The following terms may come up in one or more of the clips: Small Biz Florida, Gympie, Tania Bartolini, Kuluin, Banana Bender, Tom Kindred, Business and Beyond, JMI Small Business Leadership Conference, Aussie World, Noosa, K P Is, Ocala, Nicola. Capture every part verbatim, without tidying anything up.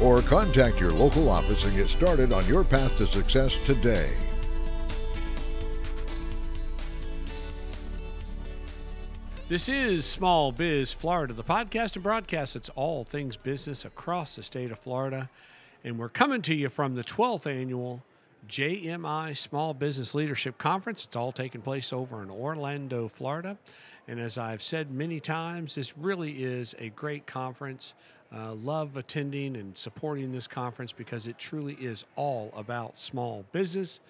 or contact your local office and get started on your path to success today. This is Small Biz Florida, the podcast and broadcast that's all things business across the state of Florida. And we're coming to you from the twelfth annual J M I Small Business Leadership Conference. It's all taking place over in Orlando, Florida. And as I've said many times, this really is a great conference. Uh, love attending and supporting this conference because it truly is all about small business,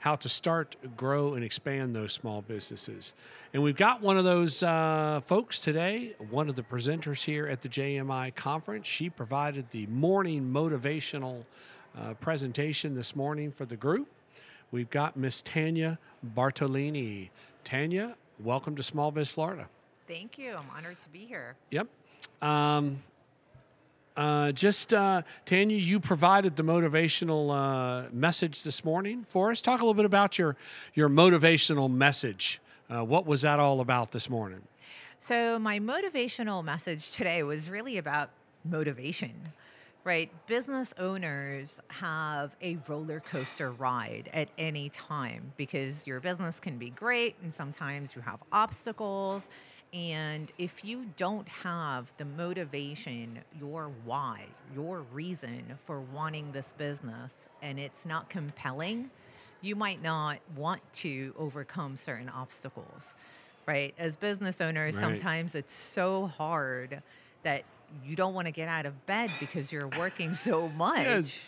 how to start, grow, and expand those small businesses. And we've got one of those uh, folks today, one of the presenters here at the J M I conference. She provided the morning motivational Uh, presentation this morning for the group. We've got Miss Tania Bartolini. Tania, welcome to Small Biz Florida. Thank you. I'm honored to be here. Yep. Um, uh, just, uh, Tania, you provided the motivational uh, message this morning for us. Talk a little bit about your, your motivational message. Uh, what was that all about this morning? So my motivational message today was really about motivation. Right, business owners have a roller coaster ride at any time because your business can be great and sometimes you have obstacles. And if you don't have the motivation, your why, your reason for wanting this business, and it's not compelling, you might not want to overcome certain obstacles, right? As business owners, right, sometimes it's so hard that you don't want to get out of bed because you're working so much. Yes.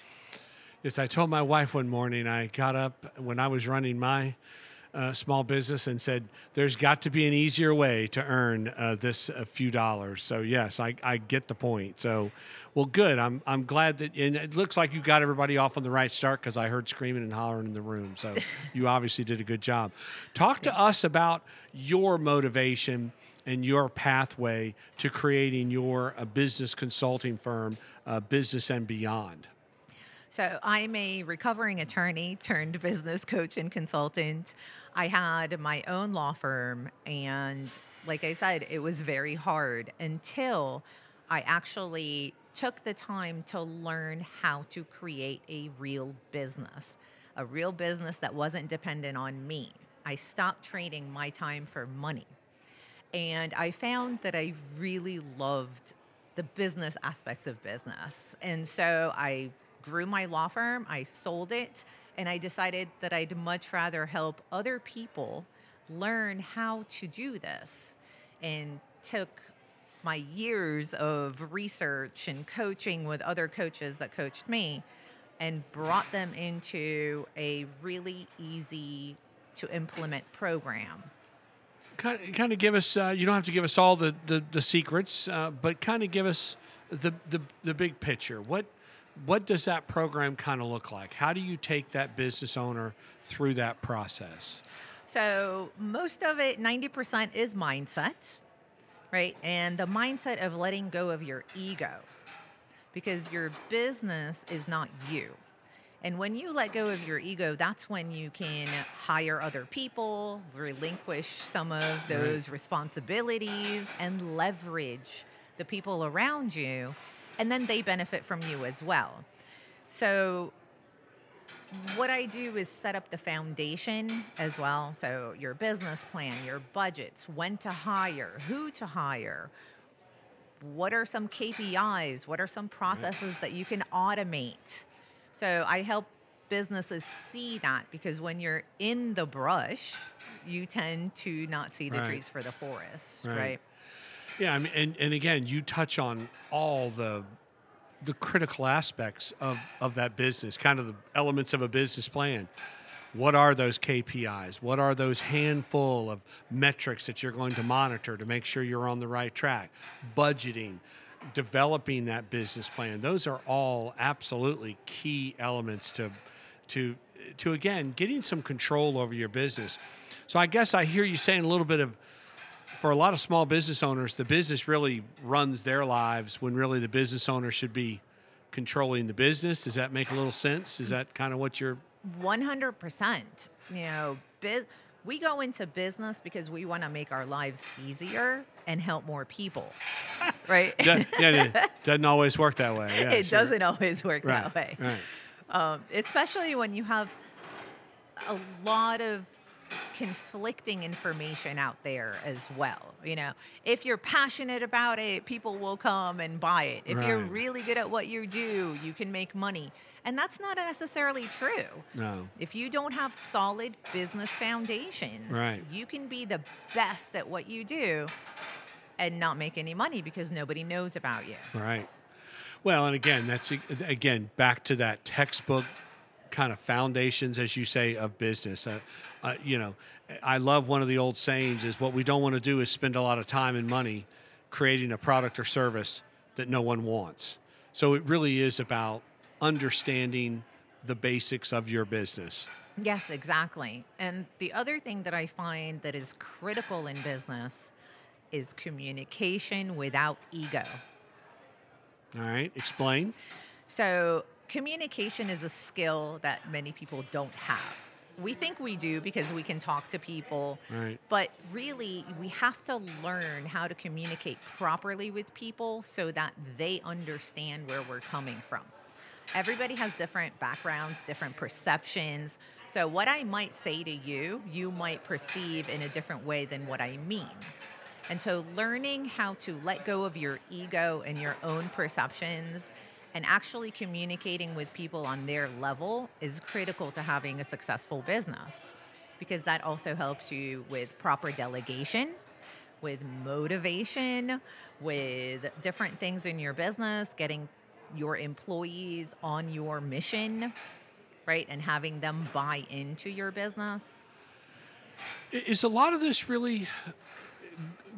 yes, I told my wife one morning, I got up when I was running my uh, small business and said, there's got to be an easier way to earn uh, this a few dollars. So yes, I, I get the point. So, well, good. I'm I'm glad that, and it looks like you got everybody off on the right start because I heard screaming and hollering in the room. So you obviously did a good job. Talk to us about your motivation and your pathway to creating your a business consulting firm, uh, Business and Beyond. So I'm a recovering attorney turned business coach and consultant. I had my own law firm, and like I said, it was very hard until I actually took the time to learn how to create a real business, a real business that wasn't dependent on me. I stopped trading my time for money. And I found that I really loved the business aspects of business. And so I grew my law firm, I sold it, and I decided that I'd much rather help other people learn how to do this. And took my years of research and coaching with other coaches that coached me and brought them into a really easy to implement program. Kind of give us, uh, you don't have to give us all the, the, the secrets, uh, but kind of give us the, the the big picture. What what does that program kind of look like? How do you take that business owner through that process? So most of it, ninety percent is mindset, right? And the mindset of letting go of your ego, because your business is not you. And when you let go of your ego, that's when you can hire other people, relinquish some of those responsibilities, and leverage the people around you. And then they benefit from you as well. So what I do is set up the foundation as well. So your business plan, your budgets, when to hire, who to hire, what are some K P Is, what are some processes that you can automate. So I help businesses see that, because when you're in the brush, you tend to not see the right. trees for the forest, right? right? Yeah, I mean, and, and again, you touch on all the the critical aspects of, of that business, kind of the elements of a business plan. What are those K P Is? What are those handful of metrics that you're going to monitor to make sure you're on the right track? Budgeting. Developing that business plan, those are all absolutely key elements to to, to again, getting some control over your business. So I guess I hear you saying a little bit of, for a lot of small business owners, the business really runs their lives when really the business owner should be controlling the business. Does that make a little sense? Is that kind of what you're... one hundred percent. You know, biz- we go into business because we want to make our lives easier and help more people, right? Does, yeah, it doesn't always work that way. Yeah, it sure. doesn't always work right, that way. Right. Um, especially when you have a lot of conflicting information out there as well. You know, if you're passionate about it, people will come and buy it. If right. you're really good at what you do, you can make money. And that's not necessarily true. No. If you don't have solid business foundations, right. you can be the best at what you do and not make any money because nobody knows about you. Right. Well, and again, that's again back to that textbook kind of foundations, as you say, of business. Uh, uh, you know, I love one of the old sayings is what we don't want to do is spend a lot of time and money creating a product or service that no one wants. So it really is about understanding the basics of your business. Yes, exactly. And the other thing that I find that is critical in business is communication without ego. All right, explain. So communication is a skill that many people don't have. We think we do because we can talk to people, right. but really we have to learn how to communicate properly with people so that they understand where we're coming from. Everybody has different backgrounds, different perceptions. So what I might say to you, you might perceive in a different way than what I mean. And so learning how to let go of your ego and your own perceptions and actually communicating with people on their level is critical to having a successful business, because that also helps you with proper delegation, with motivation, with different things in your business, getting your employees on your mission, right? And having them buy into your business. Is a lot of this really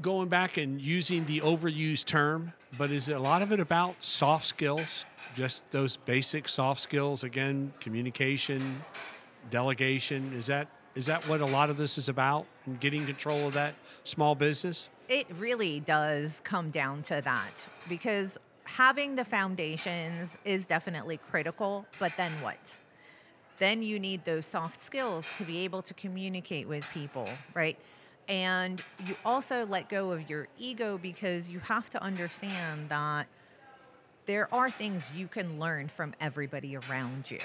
going back and using the overused term, but is a lot of it about soft skills, just those basic soft skills? Again, communication, delegation. Is that is that what a lot of this is about, and getting control of that small business? It really does come down to that, because having the foundations is definitely critical, but then what? Then you need those soft skills to be able to communicate with people, right? And you also let go of your ego, because you have to understand that there are things you can learn from everybody around you.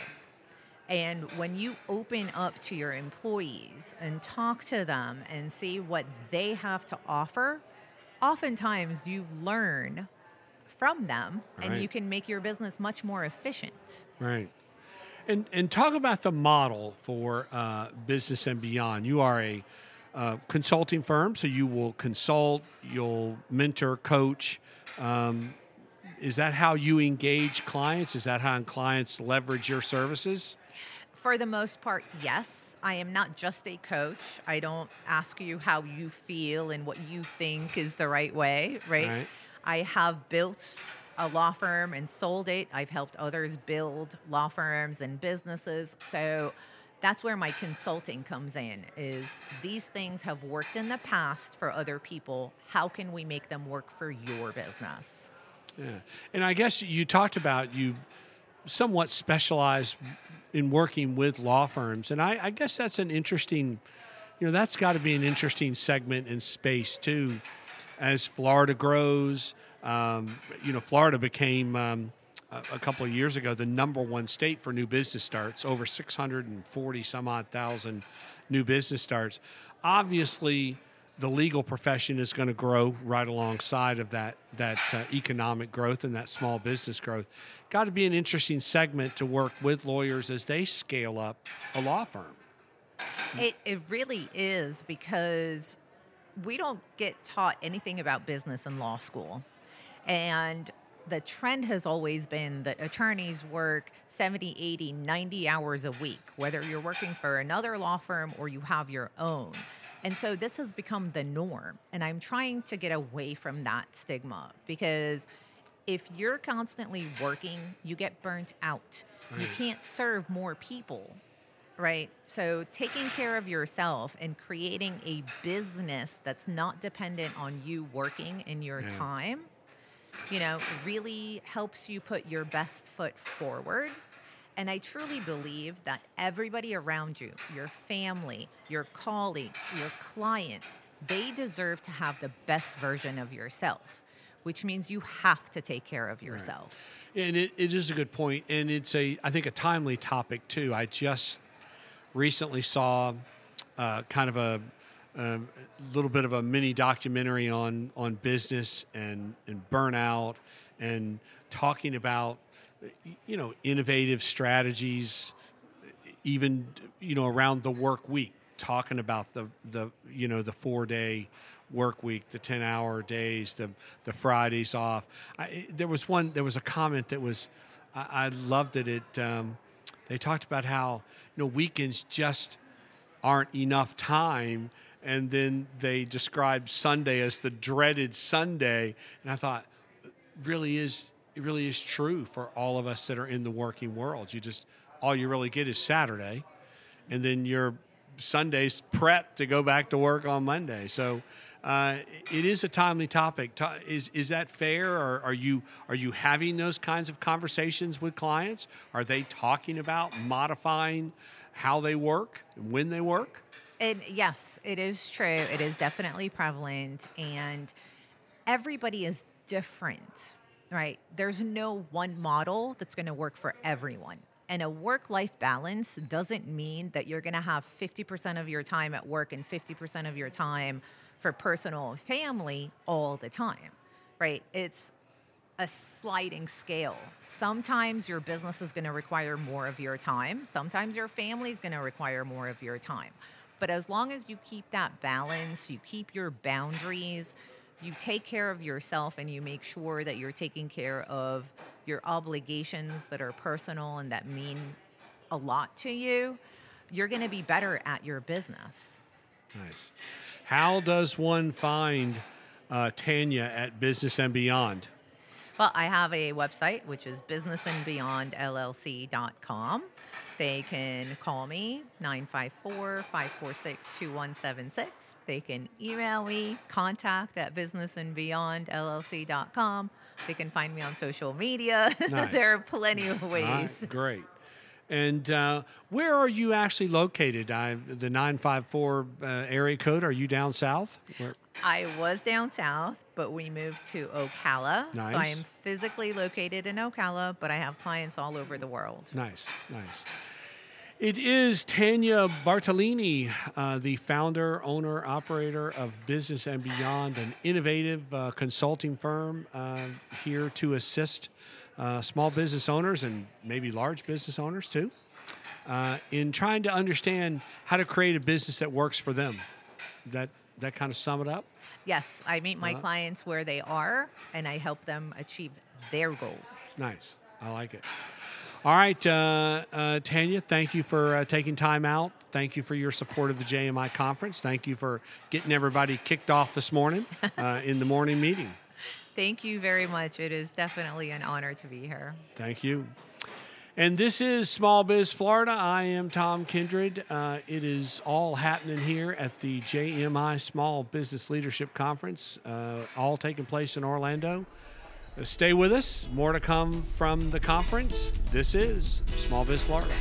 And when you open up to your employees and talk to them and see what they have to offer, oftentimes you learn from them, right. and you can make your business much more efficient. Right. And and talk about the model for uh, Business and Beyond. You are a Uh, consulting firm, so you will consult, you'll mentor, coach. Um, is that how you engage clients? Is that how clients leverage your services? For the most part, yes. I am not just a coach. I don't ask you how you feel and what you think is the right way, right? right. I have built a law firm and sold it. I've helped others build law firms and businesses. So that's where my consulting comes in, is these things have worked in the past for other people. How can we make them work for your business? Yeah. And I guess you talked about you somewhat specialize in working with law firms. And I, I guess that's an interesting, you know, that's got to be an interesting segment and space too. As Florida grows, um, you know, Florida became... Um, a couple of years ago, the number one state for new business starts, over six hundred forty some odd thousand new business starts. Obviously, the legal profession is going to grow right alongside of that that uh, economic growth and that small business growth. Got to be an interesting segment to work with lawyers as they scale up a law firm. It, it really is, because we don't get taught anything about business in law school. And the trend has always been that attorneys work seventy, eighty, ninety hours a week, whether you're working for another law firm or you have your own. And so this has become the norm. And I'm trying to get away from that stigma, because if you're constantly working, you get burnt out. Right. You can't serve more people, right? So taking care of yourself and creating a business that's not dependent on you working in your yeah. time, you know, really helps you put your best foot forward. And I truly believe that everybody around you, your family, your colleagues, your clients, they deserve to have the best version of yourself, which means you have to take care of yourself. Right. And it, it is a good point. And it's a, I think, a timely topic too. I just recently saw uh, kind of a, a little bit of a mini documentary on, on business and, and burnout and talking about, you know, innovative strategies, even, you know, around the work week, talking about the, the you know, the four-day work week, the ten-hour days, the the Fridays off. I, there was one, there was a comment that was, I, I loved it. It um, they talked about how, you know, weekends just aren't enough time. And then they described Sunday as the dreaded Sunday. And I thought, really is... It really is true for all of us that are in the working world. You just, all you really get is Saturday, and then your Sunday's prep to go back to work on Monday. So uh, it is a timely topic. Is is that fair? Or are you are you having those kinds of conversations with clients? Are they talking about modifying how they work and when they work? And yes, it is true. It is definitely prevalent, and everybody is different. Right. There's no one model that's going to work for everyone. And a work-life balance doesn't mean that you're going to have fifty percent of your time at work and fifty percent of your time for personal and family all the time. Right. It's a sliding scale. Sometimes your business is going to require more of your time. Sometimes your family is going to require more of your time. But as long as you keep that balance, you keep your boundaries, you take care of yourself, and you make sure that you're taking care of your obligations that are personal and that mean a lot to you, you're going to be better at your business. Nice. How does one find uh, Tania at Business and Beyond? Well, I have a website, which is business and beyond l l c dot com. They can call me, nine five four, five four six, two one seven six. They can email me, contact at business and beyond l l c dot com. They can find me on social media. Nice. There are plenty of ways. Right, great. And uh, where are you actually located? I, the nine five four uh, area code, are you down south? Where? I was down south, but we moved to Ocala. Nice. So I'm physically located in Ocala, but I have clients all over the world. Nice, nice. It is Tania Bartolini, uh, the founder, owner, operator of Business and Beyond, an innovative uh, consulting firm uh, here to assist Uh, small business owners and maybe large business owners too, uh, in trying to understand how to create a business that works for them. That that kind of sum it up? Yes. I meet my uh, clients where they are, and I help them achieve their goals. Nice. I like it. All right, uh, uh, Tania, thank you for uh, taking time out. Thank you for your support of the J M I conference. Thank you for getting everybody kicked off this morning uh, in the morning meeting. Thank you very much. It is definitely an honor to be here. Thank you. And this is Small Biz Florida. I am Tom Kindred. Uh, it is all happening here at the J M I Small Business Leadership Conference, uh, all taking place in Orlando. Uh, stay with us. More to come from the conference. This is Small Biz Florida.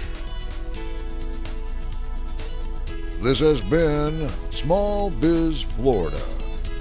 This has been Small Biz Florida.